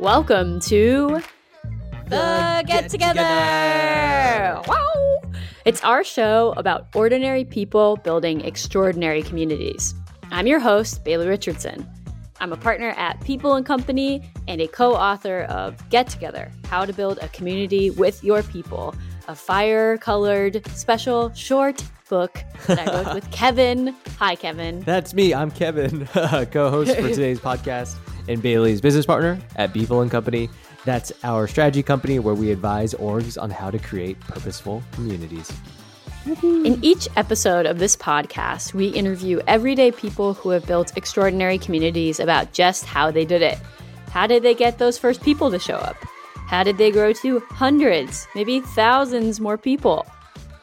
Welcome to the Get Together. Wow! It's our show about ordinary people building extraordinary communities. I'm your host, Bailey Richardson. I'm a partner at People & Company and a co-author of Get Together, How to Build a Community with Your People, a fire-colored, special, short book that I wrote with Kevin. Hi, Kevin. That's me. I'm Kevin, co-host for today's podcast and Bailey's business partner at People & Company. That's our strategy company where we advise orgs on how to create purposeful communities. In each episode of this podcast, we interview everyday people who have built extraordinary communities about just how they did it. How did they get those first people to show up? How did they grow to hundreds, maybe thousands more people?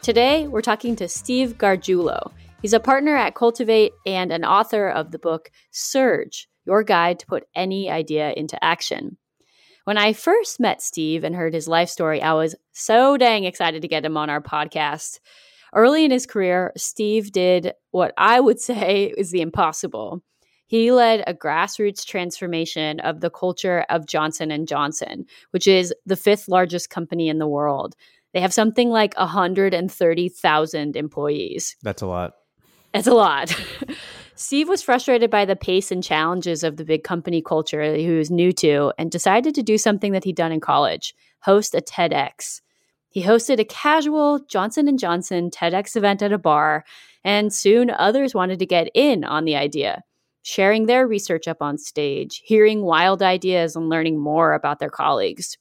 Today, we're talking to Steve Gargiulo. He's a partner at Cultivate and an author of the book Surge: Your Guide to Put Any Idea into Action. When I first met Steve and heard his life story, I was so dang excited to get him on our podcast. Early in his career, Steve did what I would say is the impossible. He led a grassroots transformation of the culture of Johnson & Johnson, which is the fifth largest company in the world. They have something like 130,000 employees. That's a lot. That's a lot. Steve was frustrated by the pace and challenges of the big company culture that he was new to and decided to do something that he'd done in college, host a TEDx. He hosted a casual Johnson & Johnson TEDx event at a bar, and soon others wanted to get in on the idea, sharing their research up on stage, hearing wild ideas, and learning more about their colleagues.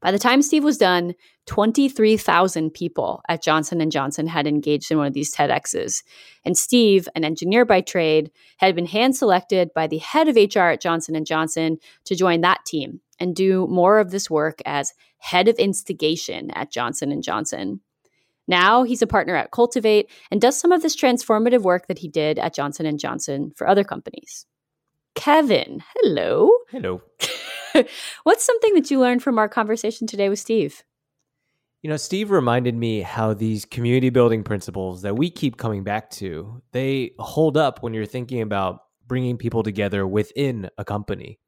By the time Steve was done, 23,000 people at Johnson & Johnson had engaged in one of these TEDx's. And Steve, an engineer by trade, had been hand-selected by the head of HR at Johnson & Johnson to join that team and do more of this work as head of instigation at Johnson & Johnson. Now he's a partner at Cultivate and does some of this transformative work that he did at Johnson & Johnson for other companies. Kevin, hello. Hello. What's something that you learned from our conversation today with Steve? You know, Steve reminded me how these community building principles that we keep coming back to, they hold up when you're thinking about bringing people together within a company.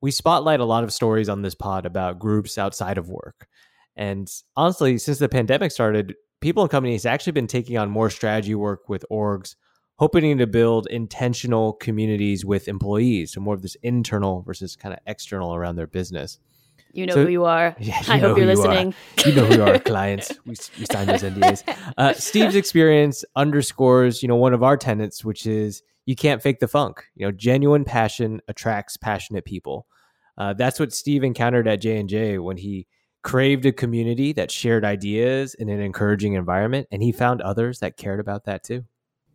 We spotlight a lot of stories on this pod about groups outside of work. And honestly, since the pandemic started, People and Companies have actually been taking on more strategy work with orgs, hoping to build intentional communities with employees. So more of this internal versus kind of external around their business. You know who you are. Yeah, I hope you're listening. You know who you are, clients. We signed those NDAs. Steve's experience underscores, one of our tenets, which is you can't fake the funk. Genuine passion attracts passionate people. That's what Steve encountered at J&J when he craved a community that shared ideas in an encouraging environment. And he found others that cared about that too.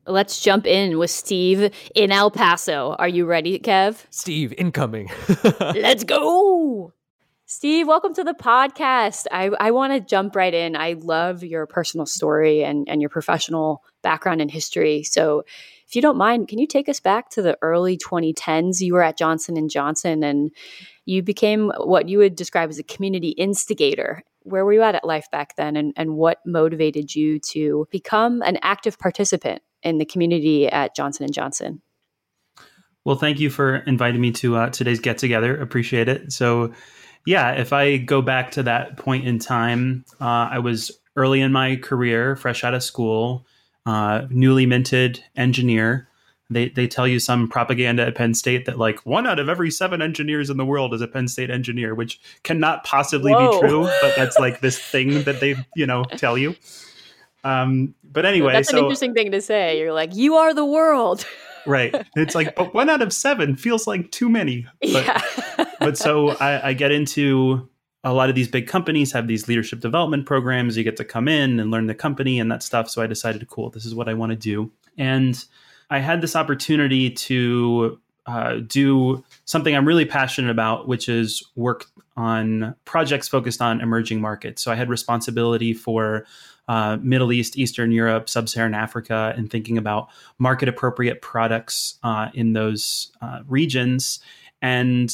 Let's jump in with Steve in El Paso. Are you ready, Kev? Steve, incoming. Let's go. Steve, welcome to the podcast. I want to jump right in. I love your personal story and your professional background and history. So if you don't mind, can you take us back to the early 2010s? You were at Johnson & Johnson and you became what you would describe as a community instigator. Where were you at life back then and what motivated you to become an active participant in the community at Johnson & Johnson? Well, thank you for inviting me to today's Get Together. Appreciate it. So yeah, if I go back to that point in time, I was early in my career, fresh out of school, newly minted engineer. They tell you some propaganda at Penn State that like 1 out of every 7 engineers in the world is a Penn State engineer, which cannot possibly be true, but that's like this thing that they, tell you. But anyway, that's an interesting thing to say. You're like, you are the world. Right. It's like, but 1 out of 7 feels like too many. But, yeah. But so I get into a lot of these big companies have these leadership development programs. You get to come in and learn the company and that stuff. So I decided, cool, this is what I want to do. And I had this opportunity to do something I'm really passionate about, which is work on projects focused on emerging markets. So I had responsibility for Middle East, Eastern Europe, Sub-Saharan Africa, and thinking about market appropriate products in those regions. And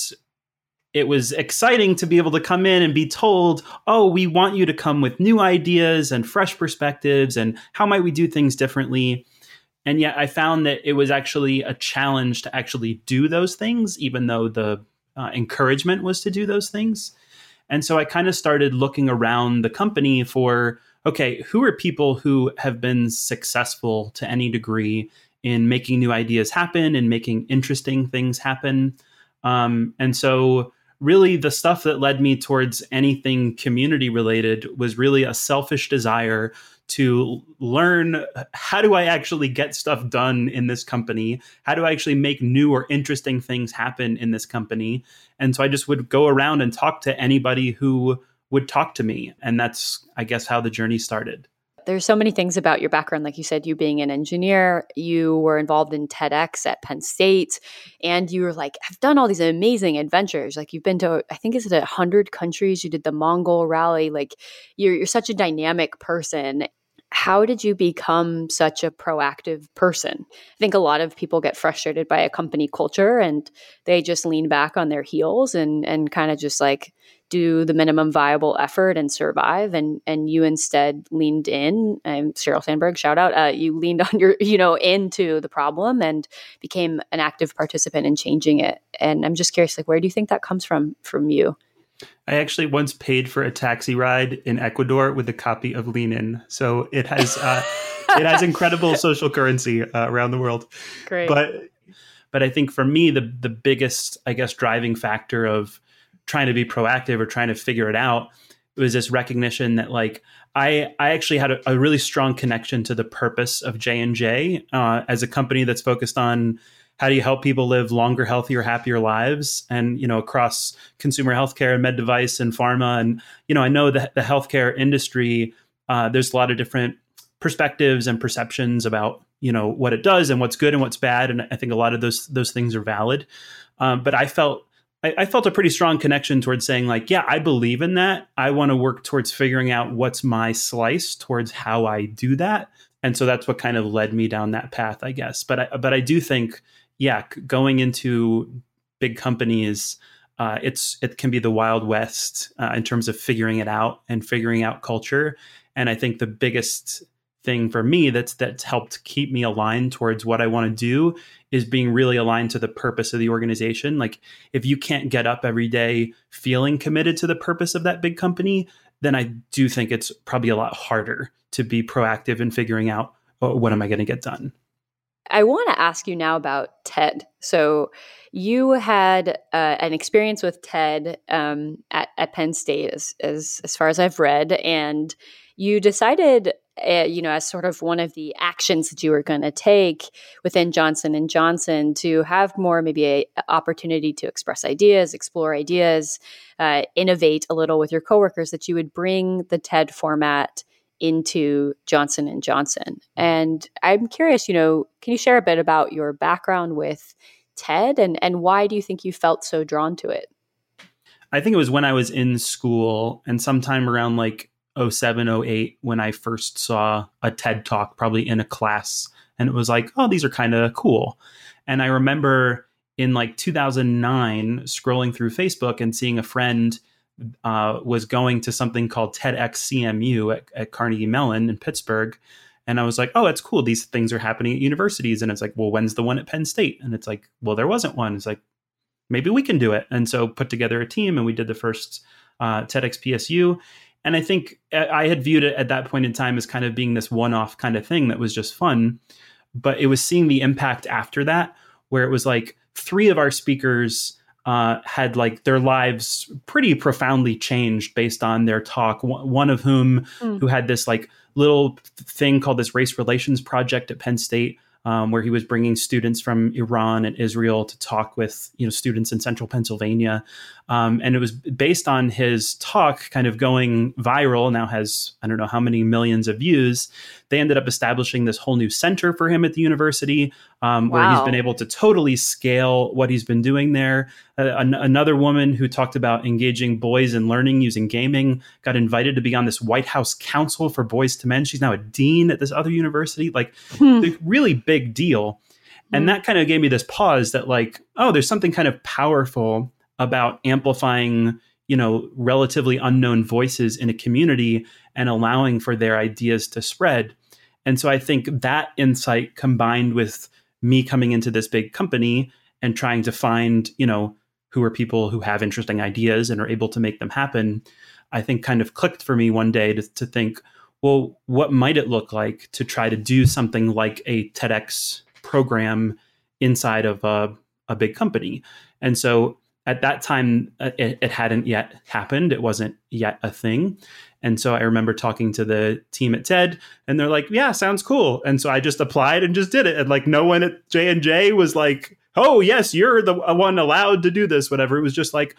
it was exciting to be able to come in and be told, oh, we want you to come with new ideas and fresh perspectives and how might we do things differently. And yet I found that it was actually a challenge to actually do those things, even though the encouragement was to do those things. And so I kind of started looking around the company for, okay, who are people who have been successful to any degree in making new ideas happen and making interesting things happen? And so really the stuff that led me towards anything community related was really a selfish desire to learn, how do I actually get stuff done in this company? How do I actually make new or interesting things happen in this company? And so I just would go around and talk to anybody who would talk to me. And that's, I guess, how the journey started. There's so many things about your background. Like you said, you being an engineer, you were involved in TEDx at Penn State, and you were like, I've done all these amazing adventures. Like you've been to, I think, is it 100 countries? You did the Mongol rally. Like you're such a dynamic person. How did you become such a proactive person? I think a lot of people get frustrated by a company culture and they just lean back on their heels and kind of just like do the minimum viable effort and survive. And you instead leaned in. I'm Sheryl Sandberg, shout out. You leaned on your, into the problem and became an active participant in changing it. And I'm just curious, like, where do you think that comes from you? I actually once paid for a taxi ride in Ecuador with a copy of Lean In. So it has it has incredible social currency around the world. Great. But I think for me, the biggest, I guess, driving factor of trying to be proactive or trying to figure it out was this recognition that, like, I actually had a really strong connection to the purpose of J&J as a company that's focused on how do you help people live longer, healthier, happier lives? And, across consumer healthcare and med device and pharma. And, I know that the healthcare industry, there's a lot of different perspectives and perceptions about, what it does and what's good and what's bad. And I think a lot of those things are valid. But I felt a pretty strong connection towards saying, like, yeah, I believe in that. I want to work towards figuring out what's my slice towards how I do that. And so that's what kind of led me down that path, I guess. But I do think, yeah, going into big companies, it can be the Wild West in terms of figuring it out and figuring out culture. And I think the biggest thing for me that's helped keep me aligned towards what I want to do is being really aligned to the purpose of the organization. Like, if you can't get up every day feeling committed to the purpose of that big company, then I do think it's probably a lot harder to be proactive in figuring out, what am I going to get done? I want to ask you now about TED. So you had an experience with TED at Penn State, as far as I've read, and you decided, as sort of one of the actions that you were going to take within Johnson & Johnson, to have more maybe an opportunity to express ideas, explore ideas, innovate a little with your coworkers, that you would bring the TED format into Johnson & Johnson. And I'm curious, can you share a bit about your background with TED and why do you think you felt so drawn to it? I think it was when I was in school and sometime around like 07, 08, when I first saw a TED talk, probably in a class, and it was like, oh, these are kind of cool. And I remember in like 2009, scrolling through Facebook and seeing a friend was going to something called TEDxCMU at Carnegie Mellon in Pittsburgh. And I was like, oh, that's cool. These things are happening at universities. And it's like, well, when's the one at Penn State? And it's like, well, there wasn't one. It's like, maybe we can do it. And so put together a team and we did the first TEDxPSU. And I think I had viewed it at that point in time as kind of being this one-off kind of thing that was just fun. But it was seeing the impact after that, where it was like three of our speakers had like their lives pretty profoundly changed based on their talk. One of whom who had this like little thing called this race relations project at Penn State, where he was bringing students from Iran and Israel to talk with, students in central Pennsylvania. And it was based on his talk kind of going viral, now has, I don't know how many millions of views. They ended up establishing this whole new center for him at the university, where he's been able to totally scale what he's been doing there. Another woman who talked about engaging boys in learning using gaming got invited to be on this White House Council for Boys to Men. She's now a dean at this other university, like really big deal. And that kind of gave me this pause that, like, oh, there's something kind of powerful about amplifying, relatively unknown voices in a community and allowing for their ideas to spread. And so I think that insight, combined with me coming into this big company and trying to find, who are people who have interesting ideas and are able to make them happen, I think kind of clicked for me one day to think, well, what might it look like to try to do something like a TEDx program inside of a big company? And so at that time, it hadn't yet happened. It wasn't yet a thing. And so I remember talking to the team at TED and they're like, yeah, sounds cool. And so I just applied and just did it. And like no one at J&J was like, oh, yes, you're the one allowed to do this, whatever. It was just like,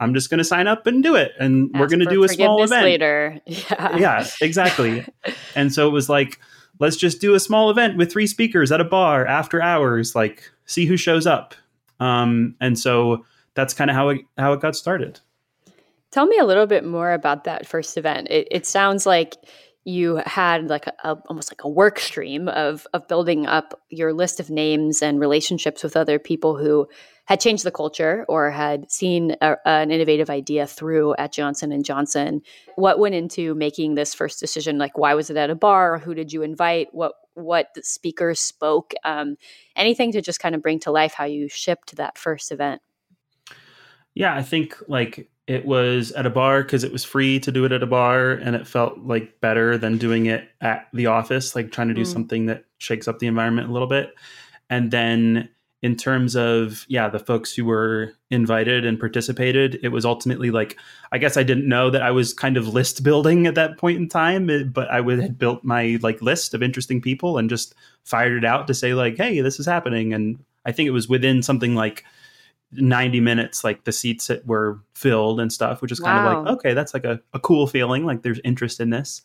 I'm just going to sign up and do it. And we're going to do a small event later. Yeah, exactly. And so it was like, let's just do a small event with 3 speakers at a bar after hours, like see who shows up. And so that's kind of how it got started. Tell me a little bit more about that first event. It sounds like you had like almost like a work stream of building up your list of names and relationships with other people who had changed the culture or had seen an innovative idea through at Johnson & Johnson. What went into making this first decision? Like, why was it at a bar? Who did you invite? What speakers spoke? Anything to just kind of bring to life how you shipped that first event? Yeah, I think like it was at a bar because it was free to do it at a bar, and it felt like better than doing it at the office, like trying to do something that shakes up the environment a little bit. And then in terms of, the folks who were invited and participated, it was ultimately like, I guess I didn't know that I was kind of list building at that point in time, but I had built my like list of interesting people and just fired it out to say like, hey, this is happening. And I think it was within something like 90 minutes, like the seats were filled and stuff, which is kind of like, okay, that's like a cool feeling, like there's interest in this.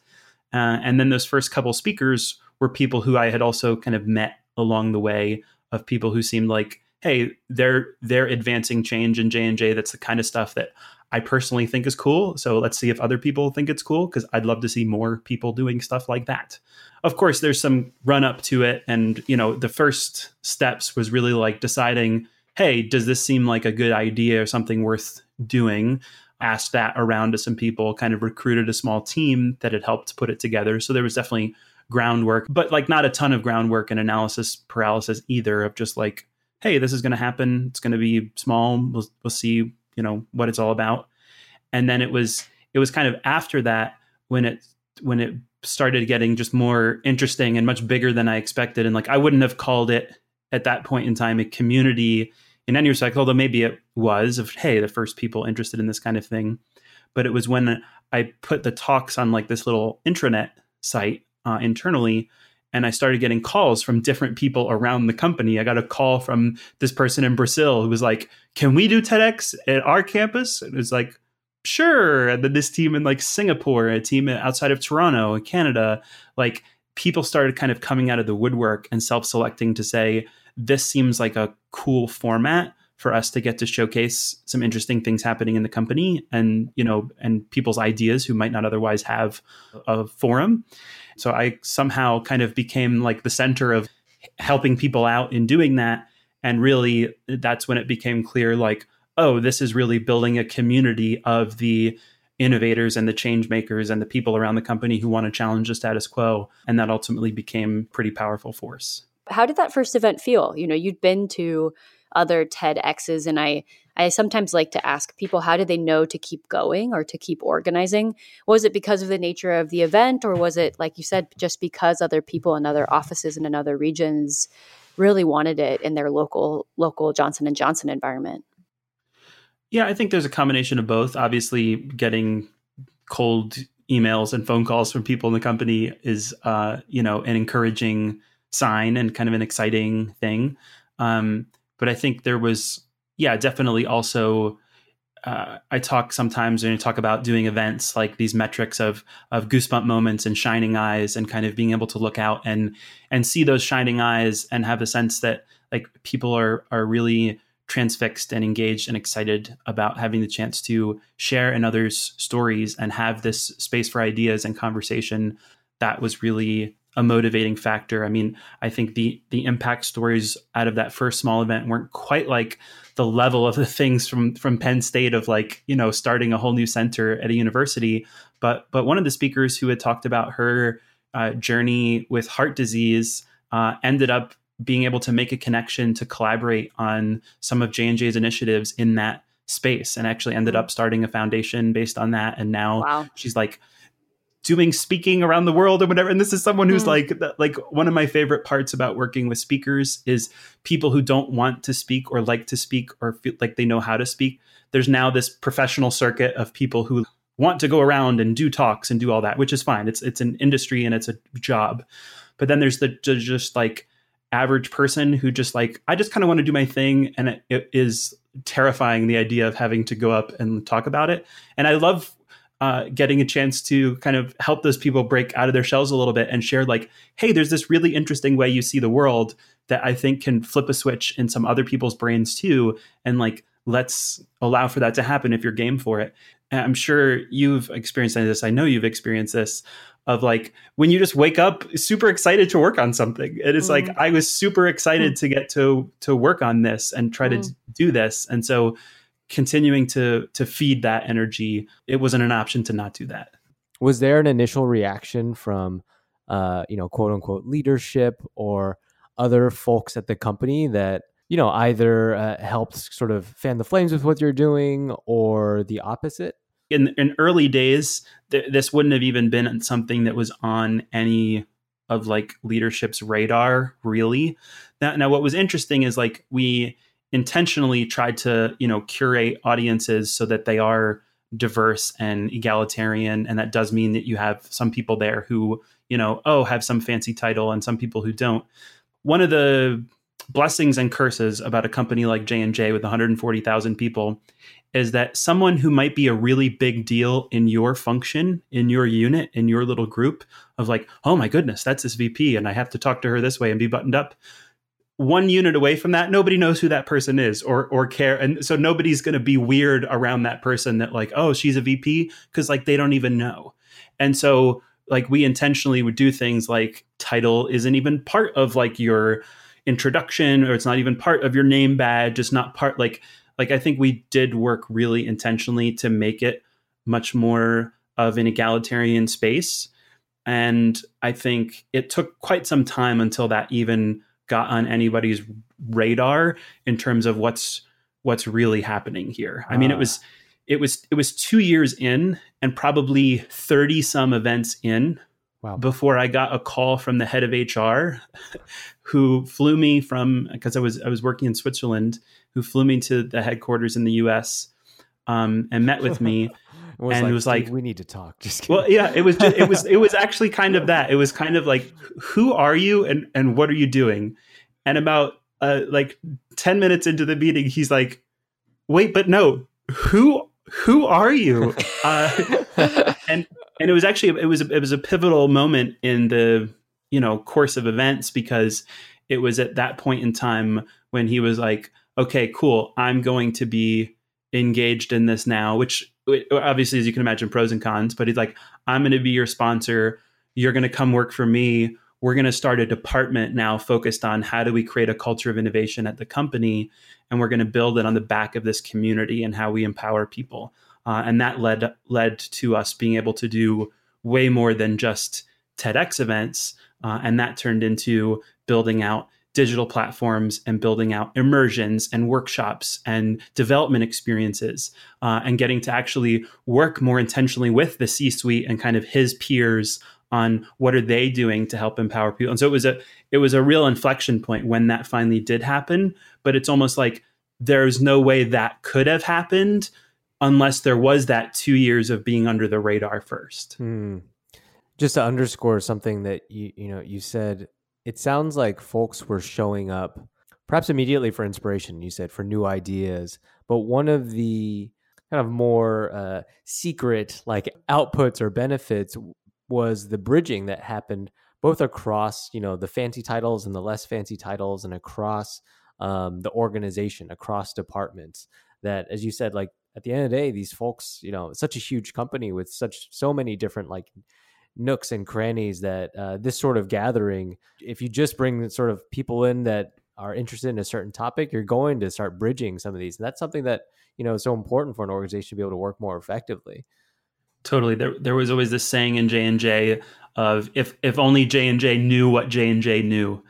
And then those first couple speakers were people who I had also kind of met along the way, of people who seemed like, hey, they're advancing change in J&J. That's the kind of stuff that I personally think is cool. So let's see if other people think it's cool, because I'd love to see more people doing stuff like that. Of course, there's some run up to it. And, the first steps was really like deciding, hey, does this seem like a good idea or something worth doing? Asked that around to some people, kind of recruited a small team that had helped put it together. So there was definitely groundwork, but like not a ton of groundwork and analysis paralysis either, of just like, hey, this is going to happen. It's going to be small. We'll see, what it's all about. And then it was kind of after that when it started getting just more interesting and much bigger than I expected. And like, I wouldn't have called it at that point in time a community in any respect, although maybe it was of, hey, the first people interested in this kind of thing. But it was when I put the talks on like this little intranet site internally, and I started getting calls from different people around the company. I got a call from this person in Brazil who was like, can we do TEDx at our campus? And it was like, sure. And then this team in like Singapore, a team outside of Toronto in Canada, like people started kind of coming out of the woodwork and self-selecting to say, this seems like a cool format for us to get to showcase some interesting things happening in the company and, and people's ideas who might not otherwise have a forum. So I somehow kind of became like the center of helping people out in doing that. And really, that's when it became clear, like, oh, this is really building a community of the innovators and the change makers and the people around the company who want to challenge the status quo. And that ultimately became a pretty powerful force. How did that first event feel? You'd been to other TEDx's, and I sometimes like to ask people, how did they know to keep going or to keep organizing? Was it because of the nature of the event, or was it, like you said, just because other people in other offices and in other regions really wanted it in their local Johnson & Johnson environment? Yeah, I think there's a combination of both. Obviously, getting cold emails and phone calls from people in the company is, an encouraging sign and kind of an exciting thing. But I think there was, definitely also, I talk sometimes when you talk about doing events, like these metrics of goosebump moments and shining eyes, and kind of being able to look out and see those shining eyes and have the sense that like people are really transfixed and engaged and excited about having the chance to share in others' stories and have this space for ideas and conversation. That was really a motivating factor. I mean, I think the impact stories out of that first small event weren't quite like the level of the things from Penn State of like, starting a whole new center at a university. But one of the speakers who had talked about her journey with heart disease ended up being able to make a connection to collaborate on some of J&J's initiatives in that space, and actually ended up starting a foundation based on that. And now she's like doing speaking around the world or whatever. And this is someone who's like one of my favorite parts about working with speakers is people who don't want to speak or like to speak or feel like they know how to speak. There's now this professional circuit of people who want to go around and do talks and do all that, which is fine. It's an industry and it's a job. But then there's the just like average person who just like, I just kind of want to do my thing. And it is terrifying, the idea of having to go up and talk about it. And I love getting a chance to kind of help those people break out of their shells a little bit and share like, hey, there's this really interesting way you see the world that I think can flip a switch in some other people's brains too. And like, let's allow for that to happen if you're game for it. And I'm sure you've experienced this. I know you've experienced this of like when you just wake up super excited to work on something. It is like, I was super excited to get to work on this and try to do this. And so continuing to feed that energy, it wasn't an option to not do that. Was there an initial reaction from, quote unquote leadership or other folks at the company that, either helped sort of fan the flames with what you're doing or the opposite? In early days, this wouldn't have even been something that was on any of like leadership's radar, really. Now, what was interesting is like we intentionally tried to, curate audiences so that they are diverse and egalitarian. And that does mean that you have some people there who, have some fancy title and some people who don't. One of the blessings and curses about a company like J&J with 140,000 people is that someone who might be a really big deal in your function, in your unit, in your little group of like, oh my goodness, that's this VP and I have to talk to her this way and be buttoned up. One unit away from that, nobody knows who that person is or care. And so nobody's going to be weird around that person that like, oh, she's a VP, because like they don't even know. And so like we intentionally would do things like title isn't even part of like your introduction, or it's not even part of your name badge. It's not part, like I think we did work really intentionally to make it much more of an egalitarian space. And I think it took quite some time until that even got on anybody's radar in terms of what's really happening here. I mean, it was 2 years in and probably 30 some events in. Wow. Before I got a call from the head of HR who flew me from, because I was working in Switzerland, who flew me to the headquarters in the US and met with me. It was like, we need to talk. Just kidding. Well, yeah, it was actually kind of that. It was kind of like, who are you and what are you doing? And about 10 minutes into the meeting, he's like, wait, but no, who are you? And it was a pivotal moment in the, course of events, because it was at that point in time when he was like, okay, cool, I'm going to be engaged in this now, which obviously, as you can imagine, pros and cons, but he's like, I'm going to be your sponsor. You're going to come work for me. We're going to start a department now focused on how do we create a culture of innovation at the company. And we're going to build it on the back of this community and how we empower people. And that led to us being able to do way more than just TEDx events. And that turned into building out digital platforms and building out immersions and workshops and development experiences, and getting to actually work more intentionally with the C-suite and kind of his peers on what are they doing to help empower people. And so it was a real inflection point when that finally did happen. But it's almost like there's no way that could have happened unless there was that 2 years of being under the radar first. Just to underscore something that you said, it sounds like folks were showing up perhaps immediately for inspiration, you said, for new ideas. But one of the kind of more secret like outputs or benefits was the bridging that happened both across, the fancy titles and the less fancy titles, and across the organization, across departments, that, as you said, like, at the end of the day, these folks, such a huge company with so many different like nooks and crannies, that this sort of gathering, if you just bring the sort of people in that are interested in a certain topic, you're going to start bridging some of these. And that's something that, is so important for an organization to be able to work more effectively. Totally. There was always this saying in J&J of if only J&J knew what J&J knew.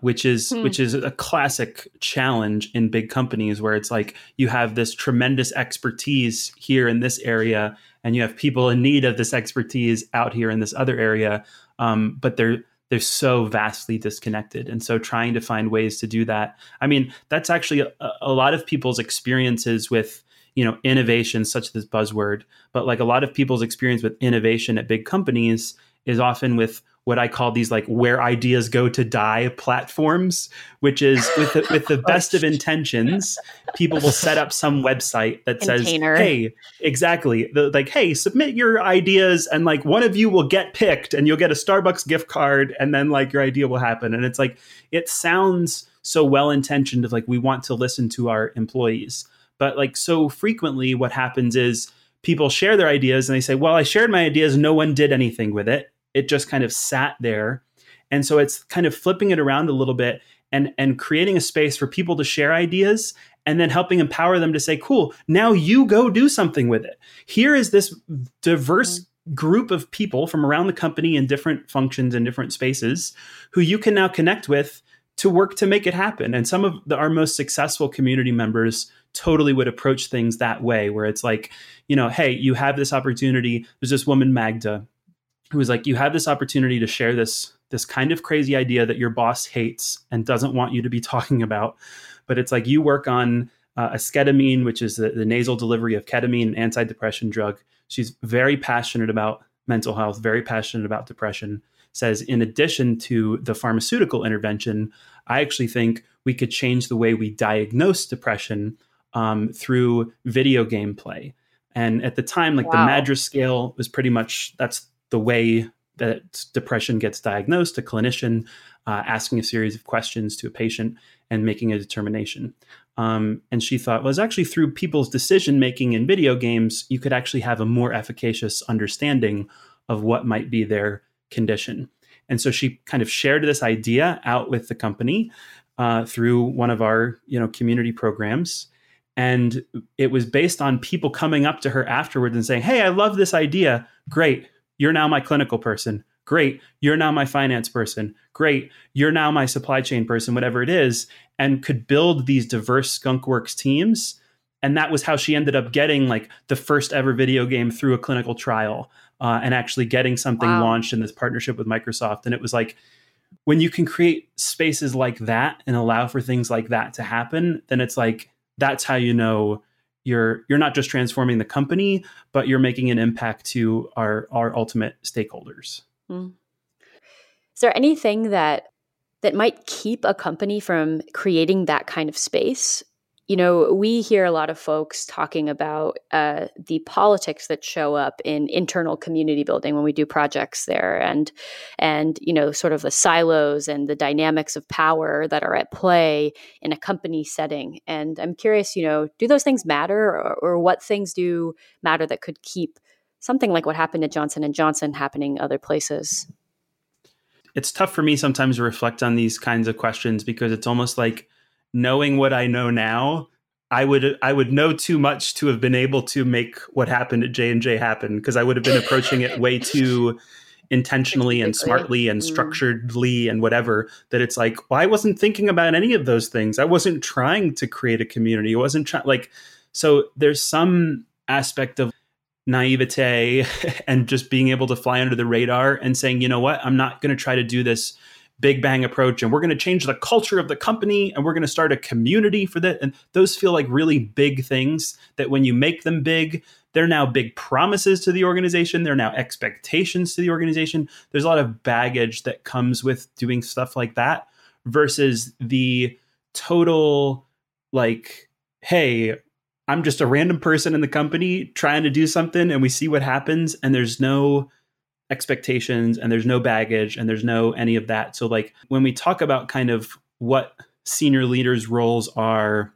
which is a classic challenge in big companies where it's like you have this tremendous expertise here in this area and you have people in need of this expertise out here in this other area, but they're so vastly disconnected. And so trying to find ways to do that. I mean, that's actually a lot of people's experiences with, you know, innovation, such as buzzword, but like a lot of people's experience with innovation at big companies is often with what I call these like where ideas go to die platforms, which is with the best of intentions, people will set up some website that says, hey, exactly. Like, hey, submit your ideas and like one of you will get picked and you'll get a Starbucks gift card and then like your idea will happen. And it's like, it sounds so well-intentioned of like, we want to listen to our employees. But like so frequently what happens is people share their ideas and they say, well, I shared my ideas. No one did anything with it. It just kind of sat there. And so it's kind of flipping it around a little bit and creating a space for people to share ideas and then helping empower them to say, cool, now you go do something with it. Here is this diverse group of people from around the company in different functions and different spaces who you can now connect with to work to make it happen. And some of our most successful community members totally would approach things that way, where it's like, you know, hey, you have this opportunity. There's this woman, Magda, who was like, you have this opportunity to share this kind of crazy idea that your boss hates and doesn't want you to be talking about. But it's like you work on esketamine, which is the nasal delivery of ketamine, an antidepressant drug. She's very passionate about mental health, very passionate about depression. Says, in addition to the pharmaceutical intervention, I actually think we could change the way we diagnose depression through video game play. And at the time, like the MADRS scale was pretty much, that's the way that depression gets diagnosed, a clinician asking a series of questions to a patient and making a determination. And she thought, well, it's actually through people's decision-making in video games, you could actually have a more efficacious understanding of what might be their condition. And so she kind of shared this idea out with the company through one of our, you know, community programs. And it was based on people coming up to her afterwards and saying, hey, I love this idea. Great. You're now my clinical person. Great. You're now my finance person. Great. You're now my supply chain person, whatever it is, and could build these diverse skunkworks teams. And that was how she ended up getting like the first ever video game through a clinical trial and actually getting something launched in this partnership with Microsoft. And it was like, when you can create spaces like that and allow for things like that to happen, then it's like, that's how you know you're not just transforming the company, but you're making an impact to our ultimate stakeholders. Mm. Is there anything that might keep a company from creating that kind of space? You know, we hear a lot of folks talking about the politics that show up in internal community building when we do projects there and, you know, sort of the silos and the dynamics of power that are at play in a company setting. And I'm curious, you know, do those things matter or what things do matter that could keep something like what happened to Johnson & Johnson happening other places? It's tough for me sometimes to reflect on these kinds of questions because it's almost like, knowing what I know now, I would know too much to have been able to make what happened at J&J happen because I would have been approaching it way too intentionally and smartly and structuredly and whatever that it's like, well, I wasn't thinking about any of those things. I wasn't trying to create a community. I wasn't trying like, so there's some aspect of naivete and just being able to fly under the radar and saying, you know what, I'm not going to try to do this Big Bang approach, and we're going to change the culture of the company, and we're going to start a community for that. And those feel like really big things that when you make them big, they're now big promises to the organization. They're now expectations to the organization. There's a lot of baggage that comes with doing stuff like that versus the total, like, hey, I'm just a random person in the company trying to do something, and we see what happens, and there's no expectations and there's no baggage and there's no any of that. So like when we talk about kind of what senior leaders' roles are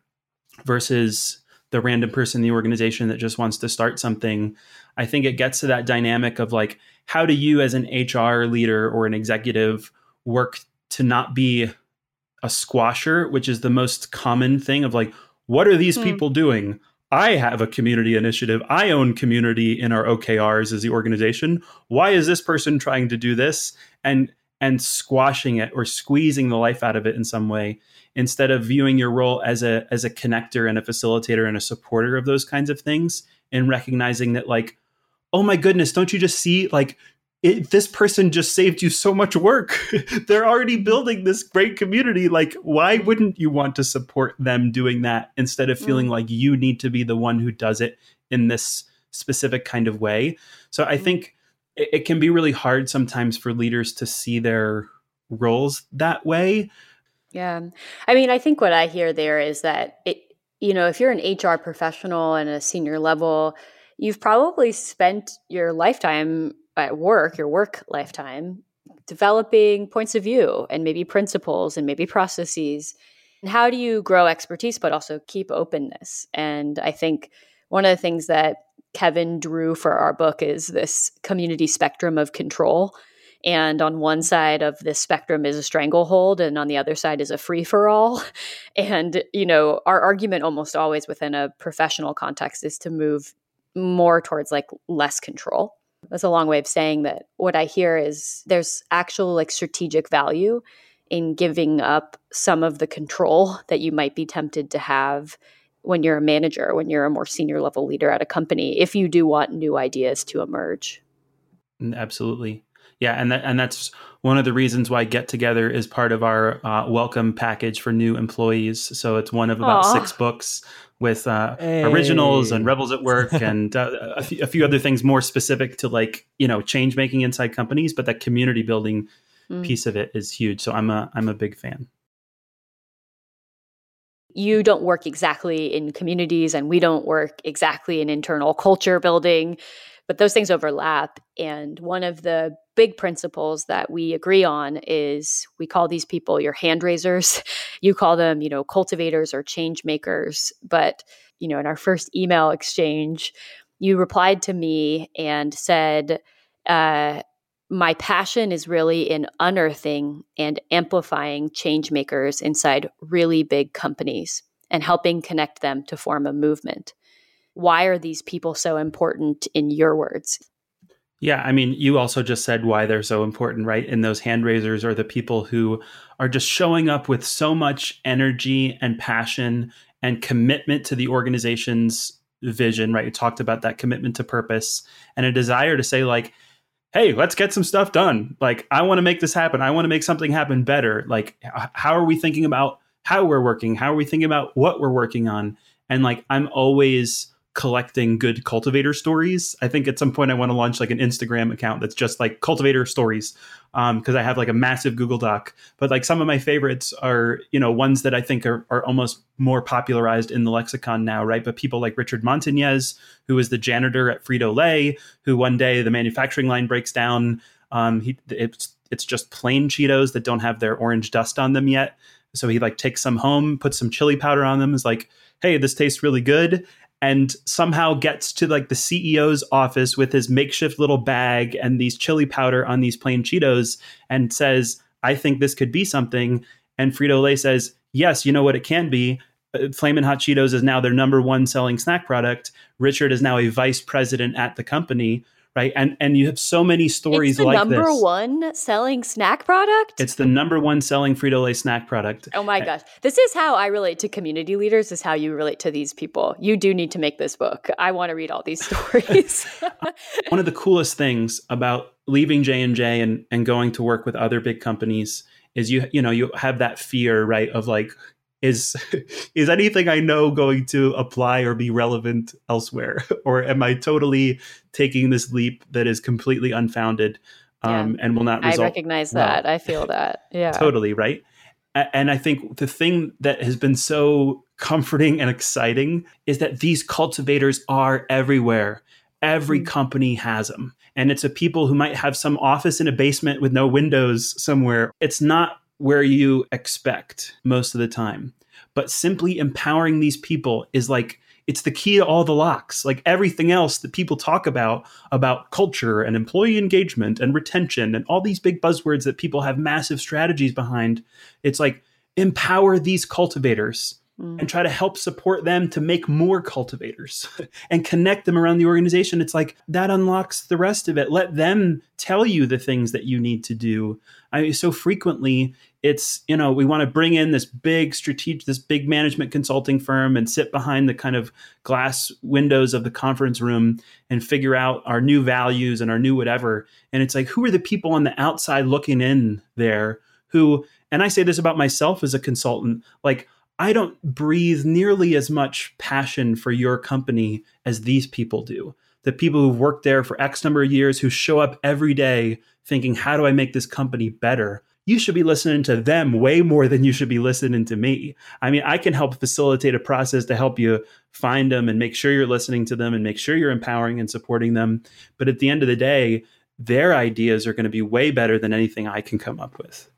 versus the random person in the organization that just wants to start something, I think it gets to that dynamic of like, how do you as an HR leader or an executive work to not be a squasher, which is the most common thing of like, what are these people doing? I have a community initiative. I own community in our OKRs as the organization. Why is this person trying to do this? And and squashing it or squeezing the life out of it in some way, instead of viewing your role as a connector and a facilitator and a supporter of those kinds of things, and recognizing that, like, oh my goodness, don't you just see, like, this person just saved you so much work. They're already building this great community. Like, why wouldn't you want to support them doing that instead of feeling like you need to be the one who does it in this specific kind of way? So I think it can be really hard sometimes for leaders to see their roles that way. Yeah. I mean, I think what I hear there is that, if you're an HR professional and a senior level, you've probably spent your lifetime at work, your work lifetime, developing points of view and maybe principles and maybe processes. And how do you grow expertise, but also keep openness? And I think one of the things that Kevin drew for our book is this community spectrum of control. And on one side of this spectrum is a stranglehold, and on the other side is a free-for-all. And, our argument almost always within a professional context is to move more towards like less control. That's a long way of saying that what I hear is there's actual like strategic value in giving up some of the control that you might be tempted to have when you're a manager, when you're a more senior level leader at a company, if you do want new ideas to emerge. Absolutely. Yeah. And that's one of the reasons why Get Together is part of our welcome package for new employees. So it's one of about 6 books with originals and Rebels at Work and a few other things more specific to change making inside companies. But that community building piece of it is huge. So I'm a big fan. You don't work exactly in communities and we don't work exactly in internal culture building, but those things overlap. And one of the big principles that we agree on is we call these people your hand raisers. You call them, cultivators or change makers. But, in our first email exchange, you replied to me and said, my passion is really in unearthing and amplifying change makers inside really big companies and helping connect them to form a movement. Why are these people so important in your words? Yeah, I mean, you also just said why they're so important, right? And those hand raisers are the people who are just showing up with so much energy and passion and commitment to the organization's vision, right? You talked about that commitment to purpose and a desire to say, like, hey, let's get some stuff done. Like, I want to make this happen. I want to make something happen better. Like, how are we thinking about how we're working? How are we thinking about what we're working on? And like, I'm always collecting good cultivator stories. I think at some point I want to launch like an Instagram account that's just like cultivator stories. Because I have like a massive Google Doc, but like some of my favorites are, ones that I think are almost more popularized in the lexicon now, right? But people like Richard Montañez, who is the janitor at Frito-Lay, who one day the manufacturing line breaks down. It's just plain Cheetos that don't have their orange dust on them yet. So he like takes some home, puts some chili powder on them, is like, hey, this tastes really good. And somehow gets to like the CEO's office with his makeshift little bag and these chili powder on these plain Cheetos and says, I think this could be something. And Frito-Lay says, yes, you know what it can be. Flamin' Hot Cheetos is now their #1 selling snack product. Richard is now a vice president at the company, right? And you have so many stories like this. It's the #1 selling snack product? It's the #1 selling Frito-Lay snack product. Oh my gosh. This is how I relate to community leaders, is how you relate to these people. You do need to make this book. I want to read all these stories. One of the coolest things about leaving J&J and going to work with other big companies is you have that fear, right, of like, is anything I know going to apply or be relevant elsewhere? Or am I totally taking this leap that is completely unfounded and will not result? I recognize that. Well, I feel that. Yeah, totally. Right. And I think the thing that has been so comforting and exciting is that these cultivators are everywhere. Every company has them. And it's a people who might have some office in a basement with no windows somewhere. It's not where you expect most of the time. But simply empowering these people is like, it's the key to all the locks. Like everything else that people talk about culture and employee engagement and retention and all these big buzzwords that people have massive strategies behind. It's like, empower these cultivators and try to help support them to make more cultivators and connect them around the organization. It's like that unlocks the rest of it. Let them tell you the things that you need to do. I mean, so frequently it's, you know, we want to bring in this big strategic, this big management consulting firm and sit behind the kind of glass windows of the conference room and figure out our new values and our new whatever. And it's like, who are the people on the outside looking in there who, and I say this about myself as a consultant, like, I don't breathe nearly as much passion for your company as these people do. The people who've worked there for X number of years, who show up every day thinking, how do I make this company better? You should be listening to them way more than you should be listening to me. I mean, I can help facilitate a process to help you find them and make sure you're listening to them and make sure you're empowering and supporting them. But at the end of the day, their ideas are going to be way better than anything I can come up with.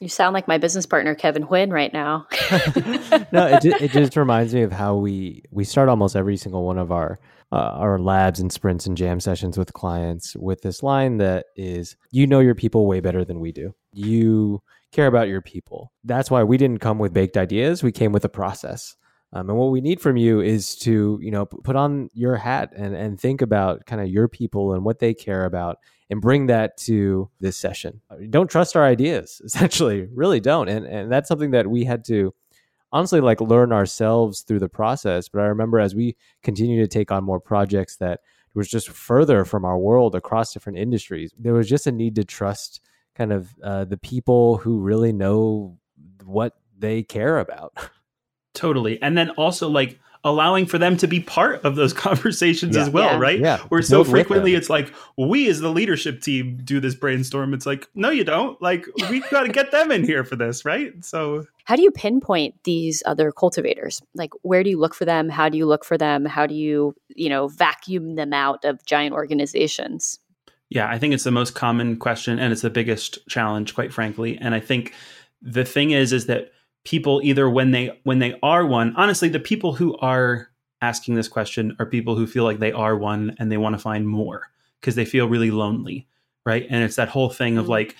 You sound like my business partner, Kevin Huynh, right now. No, it just reminds me of how we start almost every single one of our labs and sprints and jam sessions with clients with this line that is, you know your people way better than we do. You care about your people. That's why we didn't come with baked ideas. We came with a process. And what we need from you is to, you know, put on your hat and think about kind of your people and what they care about and bring that to this session. Don't trust our ideas, essentially, really don't. And that's something that we had to honestly like learn ourselves through the process. But I remember as we continue to take on more projects that was just further from our world across different industries, there was just a need to trust kind of the people who really know what they care about. Totally. And then also like allowing for them to be part of those conversations as well, right? Yeah. Where so frequently it's like, we as the leadership team do this brainstorm. It's like, no, you don't. Like, we've got to get them in here for this, right? So how do you pinpoint these other cultivators? Like, where do you look for them? How do you look for them? How do you, you know, vacuum them out of giant organizations? Yeah, I think it's the most common question and it's the biggest challenge, quite frankly. And I think the thing is that people either when they are one, honestly, the people who are asking this question are people who feel like they are one and they want to find more because they feel really lonely, right? And it's that whole thing of like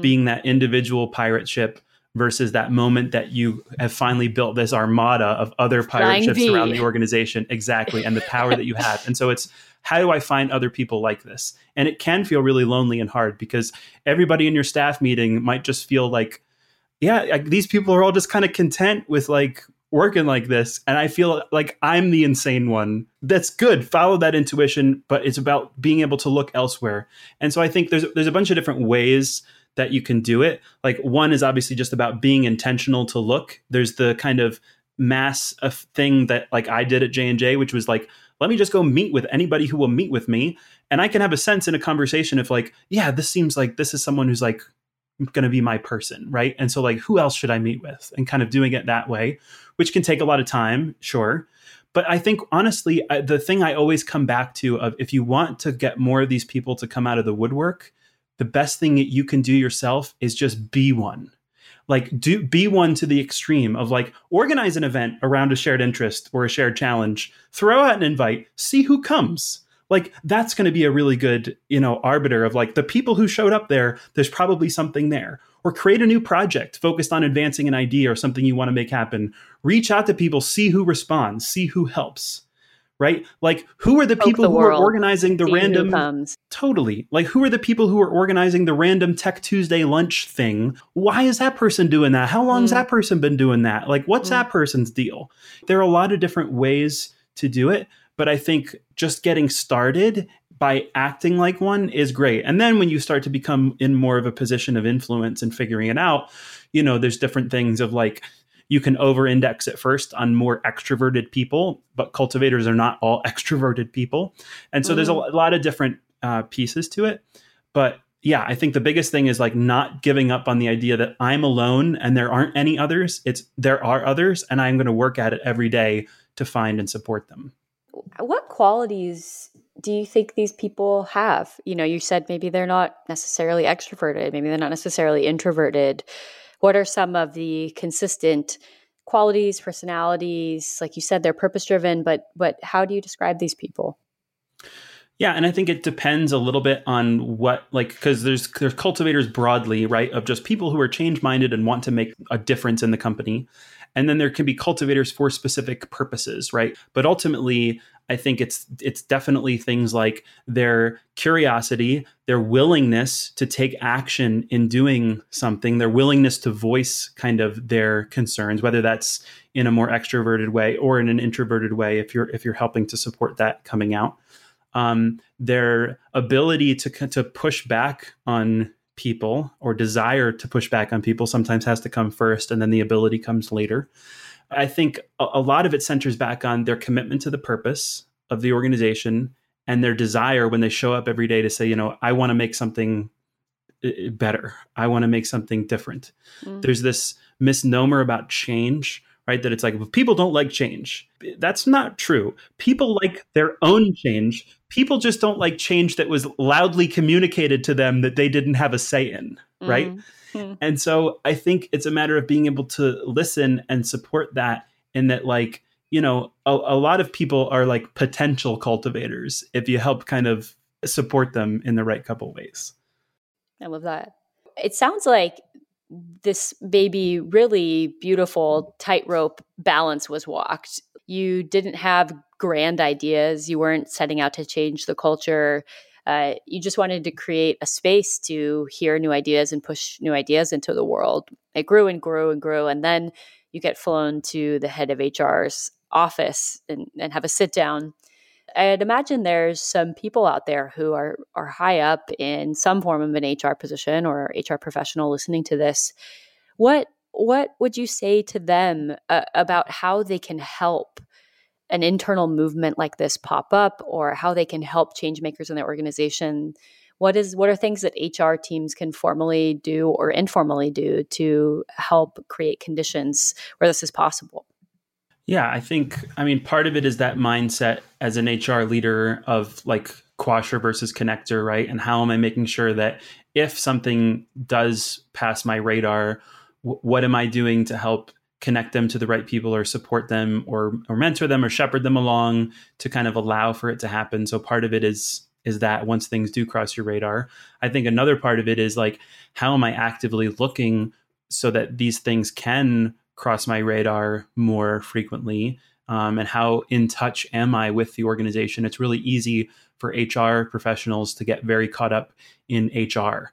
being that individual pirate ship versus that moment that you have finally built this armada of other pirate ships around the organization. Exactly. And the power that you have. And so it's, how do I find other people like this? And it can feel really lonely and hard because everybody in your staff meeting might just feel like, yeah, these people are all just kind of content with like working like this. And I feel like I'm the insane one. That's good. Follow that intuition. But it's about being able to look elsewhere. And so I think there's a bunch of different ways that you can do it. Like one is obviously just about being intentional to look. There's the kind of mass of thing that like I did at J&J, which was like, let me just go meet with anybody who will meet with me. And I can have a sense in a conversation of like, yeah, this seems like this is someone who's like going to be my person, right? And so like, who else should I meet with? And kind of doing it that way, which can take a lot of time, sure. But I think honestly, the thing I always come back to of if you want to get more of these people to come out of the woodwork, the best thing that you can do yourself is just be one. Like be one to the extreme of like organize an event around a shared interest or a shared challenge, throw out an invite, see who comes. Like that's going to be a really good, you know, arbiter of like the people who showed up there, there's probably something there. Or create a new project focused on advancing an idea or something you want to make happen. Reach out to people, see who responds, see who helps, right? Like who are the people who are organizing the random, totally. Like who are the people who are organizing the random Tech Tuesday lunch thing? Why is that person doing that? How long has that person been doing that? Like what's that person's deal? There are a lot of different ways to do it. But I think just getting started by acting like one is great. And then when you start to become in more of a position of influence and figuring it out, you know, there's different things of like, you can over-index at first on more extroverted people, but cultivators are not all extroverted people. And so there's a lot of different pieces to it. But yeah, I think the biggest thing is like not giving up on the idea that I'm alone and there aren't any others. It's there are others and I'm going to work at it every day to find and support them. What qualities do you think these people have? You know, you said maybe they're not necessarily extroverted, maybe they're not necessarily introverted. What are some of the consistent qualities, personalities? Like you said, they're purpose-driven, but how do you describe these people? Yeah, and I think it depends a little bit on what, like, because there's cultivators broadly, right, of just people who are change-minded and want to make a difference in the company. And then there can be cultivators for specific purposes, right? But ultimately, I think it's definitely things like their curiosity, their willingness to take action in doing something, their willingness to voice kind of their concerns, whether that's in a more extroverted way or in an introverted way, if you're helping to support that coming out. Their ability to push back on people, or desire to push back on people, sometimes has to come first, and then the ability comes later. I think a lot of it centers back on their commitment to the purpose of the organization and their desire when they show up every day to say, you know, I want to make something better. I want to make something different. Mm. There's this misnomer about change, right? That it's like, people don't like change. That's not true. People like their own change. People just don't like change that was loudly communicated to them that they didn't have a say in, right? Mm. And so I think it's a matter of being able to listen and support that, and that, like, you know, a lot of people are like potential cultivators if you help kind of support them in the right couple ways. I love that. It sounds like this maybe really beautiful tightrope balance was walked. You didn't have grand ideas. You weren't setting out to change the culture. You just wanted to create a space to hear new ideas and push new ideas into the world. It grew and grew and grew. And then you get flown to the head of HR's office and have a sit down. I'd imagine there's some people out there who are high up in some form of an HR position or HR professional listening to this. What would you say to them about how they can help an internal movement like this pop up, or how they can help change makers in their organization? What are things that HR teams can formally do or informally do to help create conditions where this is possible? Yeah, I mean, part of it is that mindset as an HR leader of like quasher versus connector, right? And how am I making sure that if something does pass my radar, what am I doing to help connect them to the right people, or support them, or mentor them, or shepherd them along to kind of allow for it to happen. So part of it is that once things do cross your radar, I think another part of it is like, how am I actively looking so that these things can cross my radar more frequently? And how in touch am I with the organization? It's really easy for HR professionals to get very caught up in HR.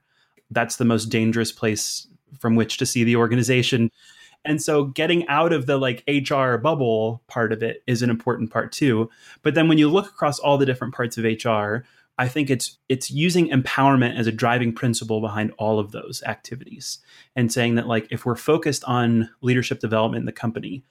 That's the most dangerous place from which to see the organization. And so getting out of the like HR bubble part of it is an important part too. But then when you look across all the different parts of HR, I think it's using empowerment as a driving principle behind all of those activities, and saying that, like, if we're focused on leadership development in the company,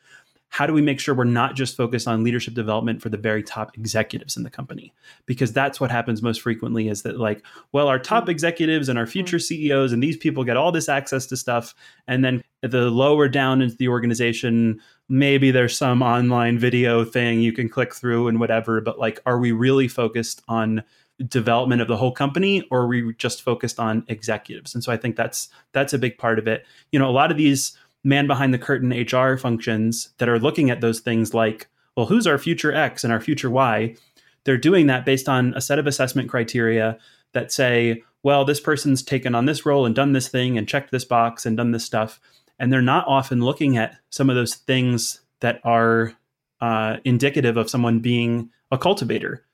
how do we make sure we're not just focused on leadership development for the very top executives in the company? Because that's what happens most frequently, is that, like, well, our top executives and our future CEOs and these people get all this access to stuff. And then the lower down into the organization, maybe there's some online video thing you can click through and whatever. But, like, are we really focused on development of the whole company, or are we just focused on executives? And so I think that's a big part of it. You know, a lot of these man behind the curtain HR functions that are looking at those things like, well, who's our future X and our future Y? They're doing that based on a set of assessment criteria that say, well, this person's taken on this role and done this thing and checked this box and done this stuff. And they're not often looking at some of those things that are indicative of someone being a cultivator.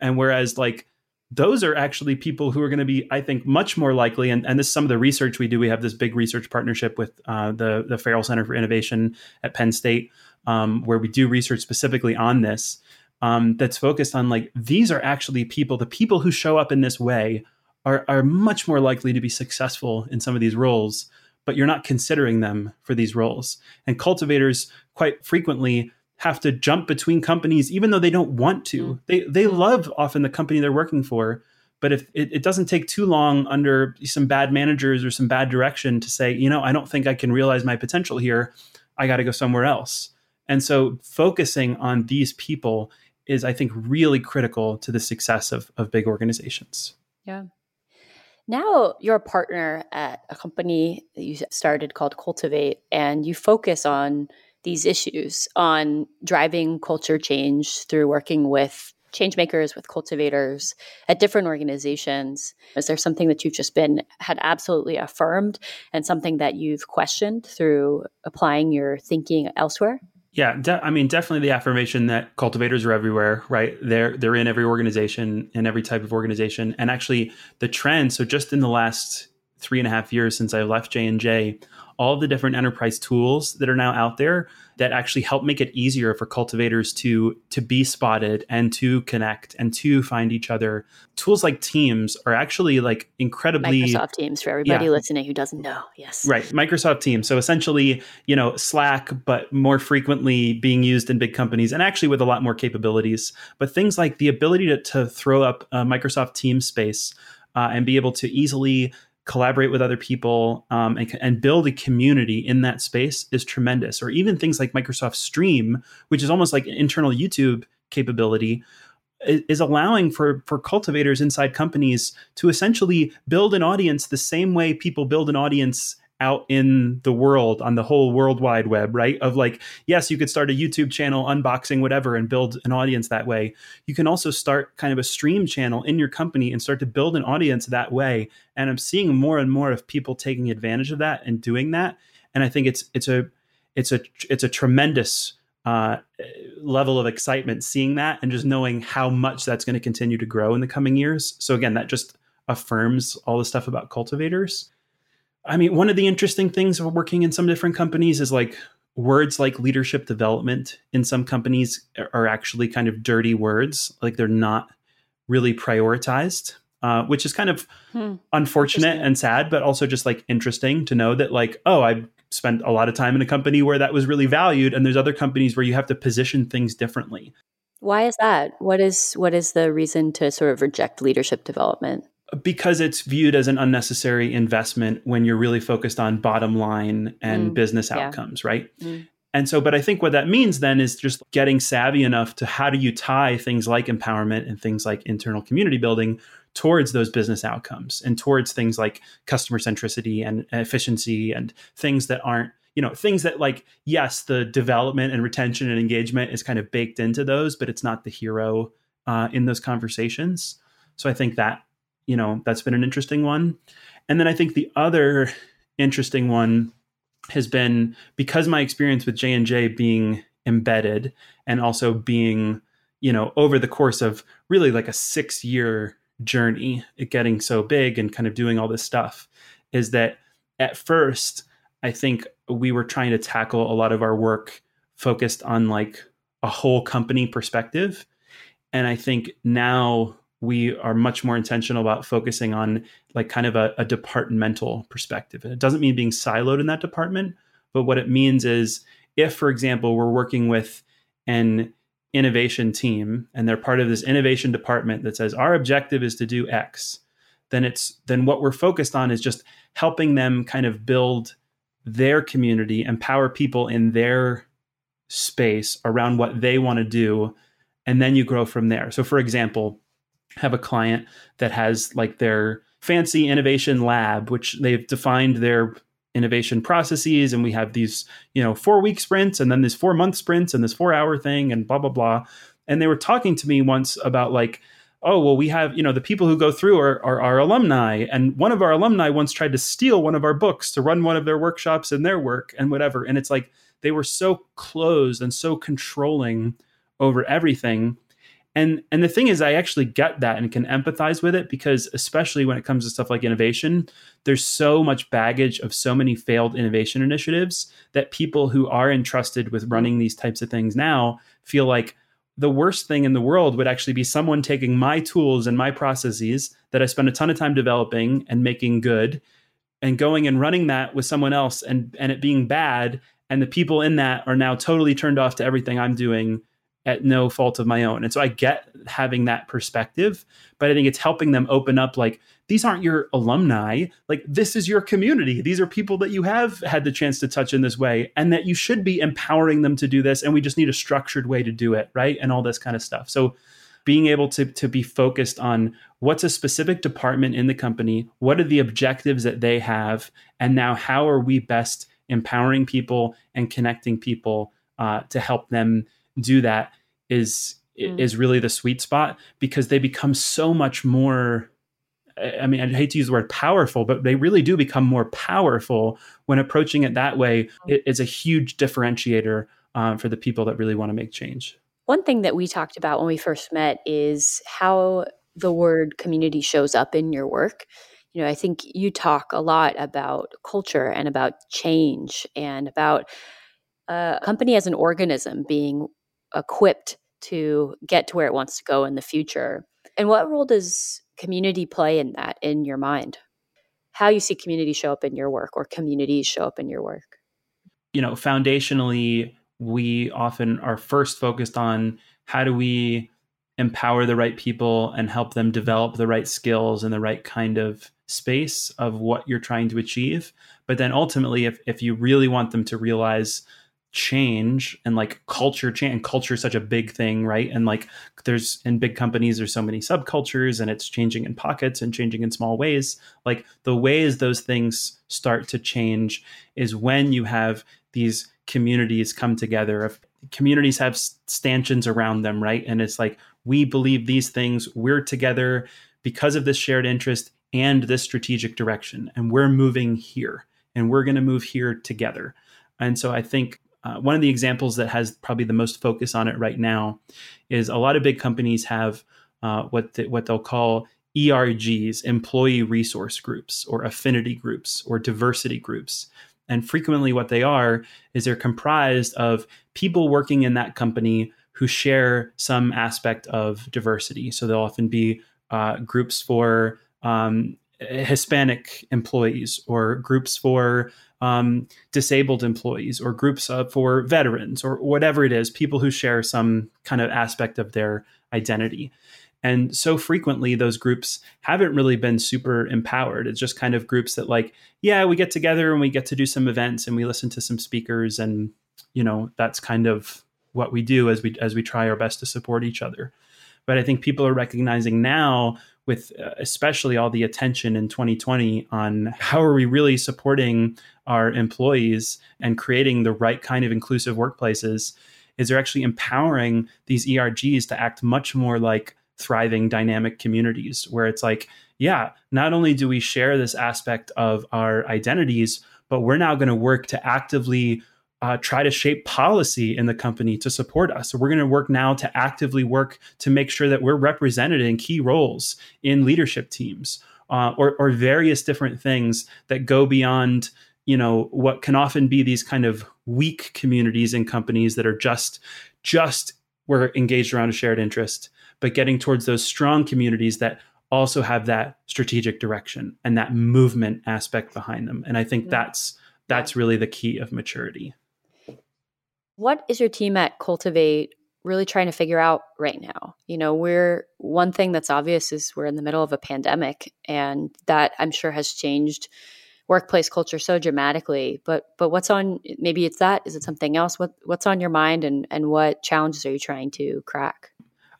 And whereas, like, those are actually people who are going to be, I think, much more likely. And this is some of the research we do. We have this big research partnership with the Farrell Center for Innovation at Penn State, where we do research specifically on this, that's focused on, like, these are actually people, the people who show up in this way are much more likely to be successful in some of these roles, but you're not considering them for these roles. And cultivators quite frequently have to jump between companies, even though they don't want to. They love often the company they're working for, but if it doesn't take too long under some bad managers or some bad direction to say, you know, I don't think I can realize my potential here. I got to go somewhere else. And so focusing on these people is, I think, really critical to the success of big organizations. Yeah. Now you're a partner at a company that you started called Cultivate, and you focus on these issues, on driving culture change through working with change makers, with cultivators at different organizations? Is there something that you've just been had absolutely affirmed and something that you've questioned through applying your thinking elsewhere? Yeah, definitely the affirmation that cultivators are everywhere, right? They're in every organization and every type of organization. And actually the trend, so just in the last 3.5 years since I left J&J, all the different enterprise tools that are now out there that actually help make it easier for cultivators to be spotted and to connect and to find each other. Tools like Teams are actually like incredibly... Microsoft Teams for everybody listening who doesn't know. Yes. Right. Microsoft Teams. So essentially, Slack, but more frequently being used in big companies and actually with a lot more capabilities. But things like the ability to throw up a Microsoft Teams space and be able to easily collaborate with other people and build a community in that space is tremendous. Or even things like Microsoft Stream, which is almost like an internal YouTube capability, is allowing for cultivators inside companies to essentially build an audience the same way people build an audience out in the world, on the whole world wide web, right? Of like, yes, you could start a YouTube channel, unboxing, whatever, and build an audience that way. You can also start kind of a stream channel in your company and start to build an audience that way. And I'm seeing more and more of people taking advantage of that and doing that. And I think it's a tremendous level of excitement seeing that and just knowing how much that's going to continue to grow in the coming years. So again, that just affirms all the stuff about cultivators. I mean, one of the interesting things of working in some different companies is like words like leadership development in some companies are actually kind of dirty words. Like they're not really prioritized, which is kind of unfortunate and sad, but also just like interesting to know that like, oh, I spent a lot of time in a company where that was really valued. And there's other companies where you have to position things differently. Why is that? What is the reason to sort of reject leadership development? Because it's viewed as an unnecessary investment when you're really focused on bottom line and business outcomes, right? And so, but I think what that means then is just getting savvy enough to how do you tie things like empowerment and things like internal community building towards those business outcomes and towards things like customer centricity and efficiency and things that aren't, things that like, yes, the development and retention and engagement is kind of baked into those, but it's not the hero in those conversations. So I think that, that's been an interesting one. And then I think the other interesting one has been, because my experience with J&J being embedded and also being, over the course of really like a 6-year journey, it getting so big and kind of doing all this stuff, is that at first, I think we were trying to tackle a lot of our work focused on like a whole company perspective. And I think now we are much more intentional about focusing on like kind of a departmental perspective. And it doesn't mean being siloed in that department, but what it means is if, for example, we're working with an innovation team and they're part of this innovation department that says our objective is to do X, then what we're focused on is just helping them kind of build their community, empower people in their space around what they want to do. And then you grow from there. So for example, have a client that has like their fancy innovation lab, which they've defined their innovation processes. And we have these, 4-week sprints and then this 4-month sprints and this 4-hour thing and blah, blah, blah. And they were talking to me once about like, oh, well, we have, the people who go through are our alumni. And one of our alumni once tried to steal one of our books to run one of their workshops and their work and whatever. And it's like, they were so closed and so controlling over everything. And the thing is, I actually get that and can empathize with it, because especially when it comes to stuff like innovation, there's so much baggage of so many failed innovation initiatives that people who are entrusted with running these types of things now feel like the worst thing in the world would actually be someone taking my tools and my processes that I spent a ton of time developing and making good and going and running that with someone else and it being bad. And the people in that are now totally turned off to everything I'm doing at no fault of my own. And so I get having that perspective, but I think it's helping them open up like, these aren't your alumni. Like, this is your community. These are people that you have had the chance to touch in this way and that you should be empowering them to do this. And we just need a structured way to do it, right? And all this kind of stuff. So being able to be focused on what's a specific department in the company, what are the objectives that they have, and now how are we best empowering people and connecting people to help them do that, is is really the sweet spot, because they become so much more, I mean, I hate to use the word powerful, but they really do become more powerful when approaching it that way. It is a huge differentiator for the people that really want to make change. One thing that we talked about when we first met is how the word community shows up in your work. You know, I think you talk a lot about culture and about change and about a company as an organism being equipped to get to where it wants to go in the future. And what role does community play in that, in your mind? How you see community show up in your work, or communities show up in your work? You know, foundationally, we often are first focused on how do we empower the right people and help them develop the right skills and the right kind of space of what you're trying to achieve. But then ultimately, if you really want them to realize change and like culture change, and culture is such a big thing, right? And like there's, in big companies, there's so many subcultures, and it's changing in pockets and changing in small ways. Like the ways those things start to change is when you have these communities come together. If communities have stanchions around them, right? And it's like, we believe these things, we're together because of this shared interest and this strategic direction, and we're moving here, and we're going to move here together. And so I think one of the examples that has probably the most focus on it right now is a lot of big companies have what they'll call ERGs, employee resource groups, or affinity groups, or diversity groups. And frequently what they are is they're comprised of people working in that company who share some aspect of diversity. So they'll often be groups for Hispanic employees, or groups for disabled employees, or groups for veterans, or whatever it is, people who share some kind of aspect of their identity. And so frequently those groups haven't really been super empowered. It's just kind of groups that like, yeah, we get together and we get to do some events and we listen to some speakers. And, you know, that's kind of what we do as we try our best to support each other. But I think people are recognizing now, with especially all the attention in 2020 on how are we really supporting our employees and creating the right kind of inclusive workplaces, is they're actually empowering these ERGs to act much more like thriving dynamic communities, where it's like, yeah, not only do we share this aspect of our identities, but we're now going to work to actively try to shape policy in the company to support us. So we're going to work now to actively work to make sure that we're represented in key roles in leadership teams, or various different things that go beyond, you know, what can often be these kind of weak communities and companies that are just we're engaged around a shared interest, but getting towards those strong communities that also have that strategic direction and that movement aspect behind them. And I think that's really the key of maturity. What is your team at Cultivate really trying to figure out right now? You know, one thing that's obvious is we're in the middle of a pandemic, and that I'm sure has changed workplace culture so dramatically. But what's on, maybe it's that, is it something else? What's on your mind, and what challenges are you trying to crack?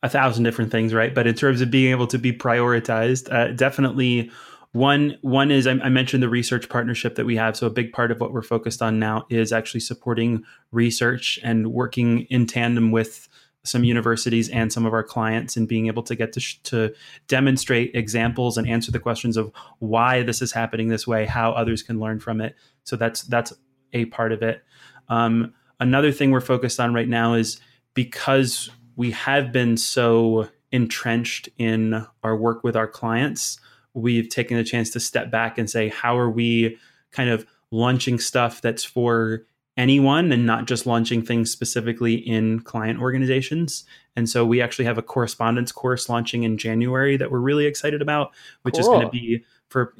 1,000 different things, right? But in terms of being able to be prioritized, definitely one is, I mentioned the research partnership that we have. So a big part of what we're focused on now is actually supporting research and working in tandem with some universities and some of our clients, and being able to get to demonstrate examples and answer the questions of why this is happening this way, how others can learn from it. So that's a part of it. Another thing we're focused on right now is, because we have been so entrenched in our work with our clients, we've taken a chance to step back and say, how are we kind of launching stuff that's for anyone, and not just launching things specifically in client organizations? And so we actually have a correspondence course launching in January that we're really excited about, which is going to be for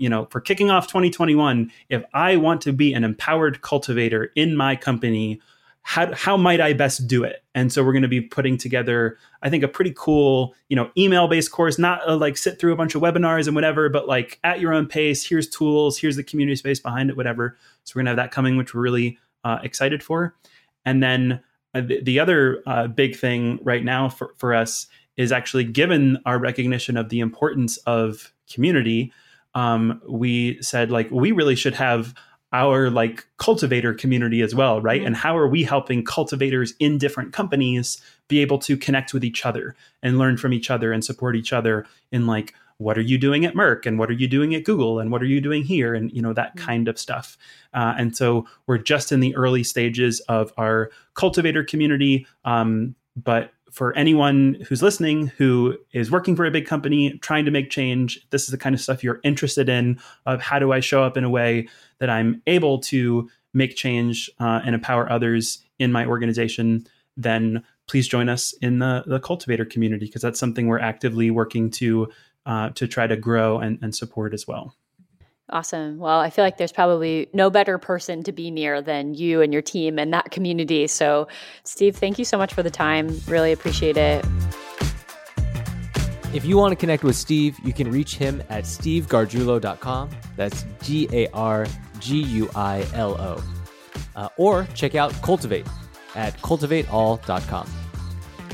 kicking off 2021. If I want to be an empowered cultivator in my company, how might I best do it? And so we're going to be putting together, I think, a pretty cool, email-based course, not like sit through a bunch of webinars and whatever, but like at your own pace, here's tools, here's the community space behind it, whatever. So we're going to have that coming, which we're really excited for. And then the other big thing right now for us is, actually, given our recognition of the importance of community, we said, like, we really should have our like cultivator community as well, right? Mm-hmm. And how are we helping cultivators in different companies be able to connect with each other and learn from each other and support each other in like, what are you doing at Merck? And what are you doing at Google? And what are you doing here? And, you know, that kind of stuff. And so we're just in the early stages of our cultivator community. But for anyone who's listening, who is working for a big company, trying to make change, this is the kind of stuff you're interested in, of how do I show up in a way that I'm able to make change and empower others in my organization, then please join us in the cultivator community, because that's something we're actively working to try to grow and support as well. Awesome. Well, I feel like there's probably no better person to be near than you and your team and that community. So, Steve, thank you so much for the time. Really appreciate it. If you want to connect with Steve, you can reach him at stevegargiulo.com. That's Gargiulo. Or check out Cultivate at cultivateall.com.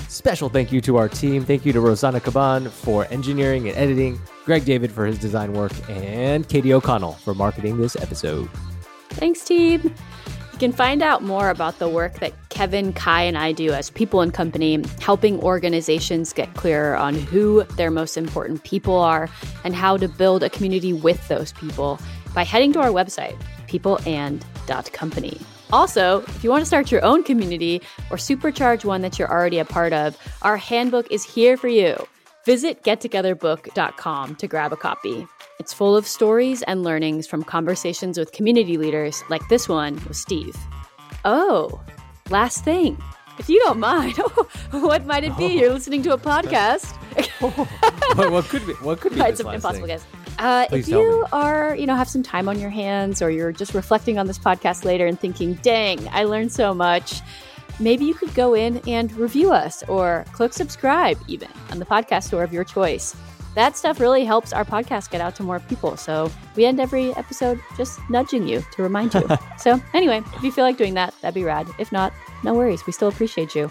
Special thank you to our team. Thank you to Rosanna Caban for engineering and editing, Greg David for his design work, and Katie O'Connell for marketing this episode. Thanks, team. You can find out more about the work that Kevin, Kai, and I do as People and Company, helping organizations get clearer on who their most important people are and how to build a community with those people by heading to our website, peopleand.company. Also, if you want to start your own community or supercharge one that you're already a part of, our handbook is here for you. Visit gettogetherbook.com to grab a copy. It's full of stories and learnings from conversations with community leaders like this one with Steve. Oh, last thing. If you don't mind, what might it be? You're listening to a podcast. What could be? It's this impossible, guys. If you are, have some time on your hands, or you're just reflecting on this podcast later and thinking, "Dang, I learned so much," maybe you could go in and review us, or click subscribe, even on the podcast store of your choice. That stuff really helps our podcast get out to more people. So we end every episode just nudging you to remind you. So anyway, if you feel like doing that, that'd be rad. If not, no worries. We still appreciate you.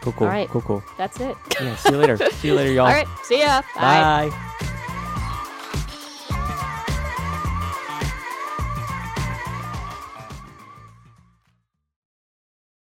Cool. All right. Cool. That's it. Yeah, see you later. See you later, y'all. All right. See ya. Bye. Bye.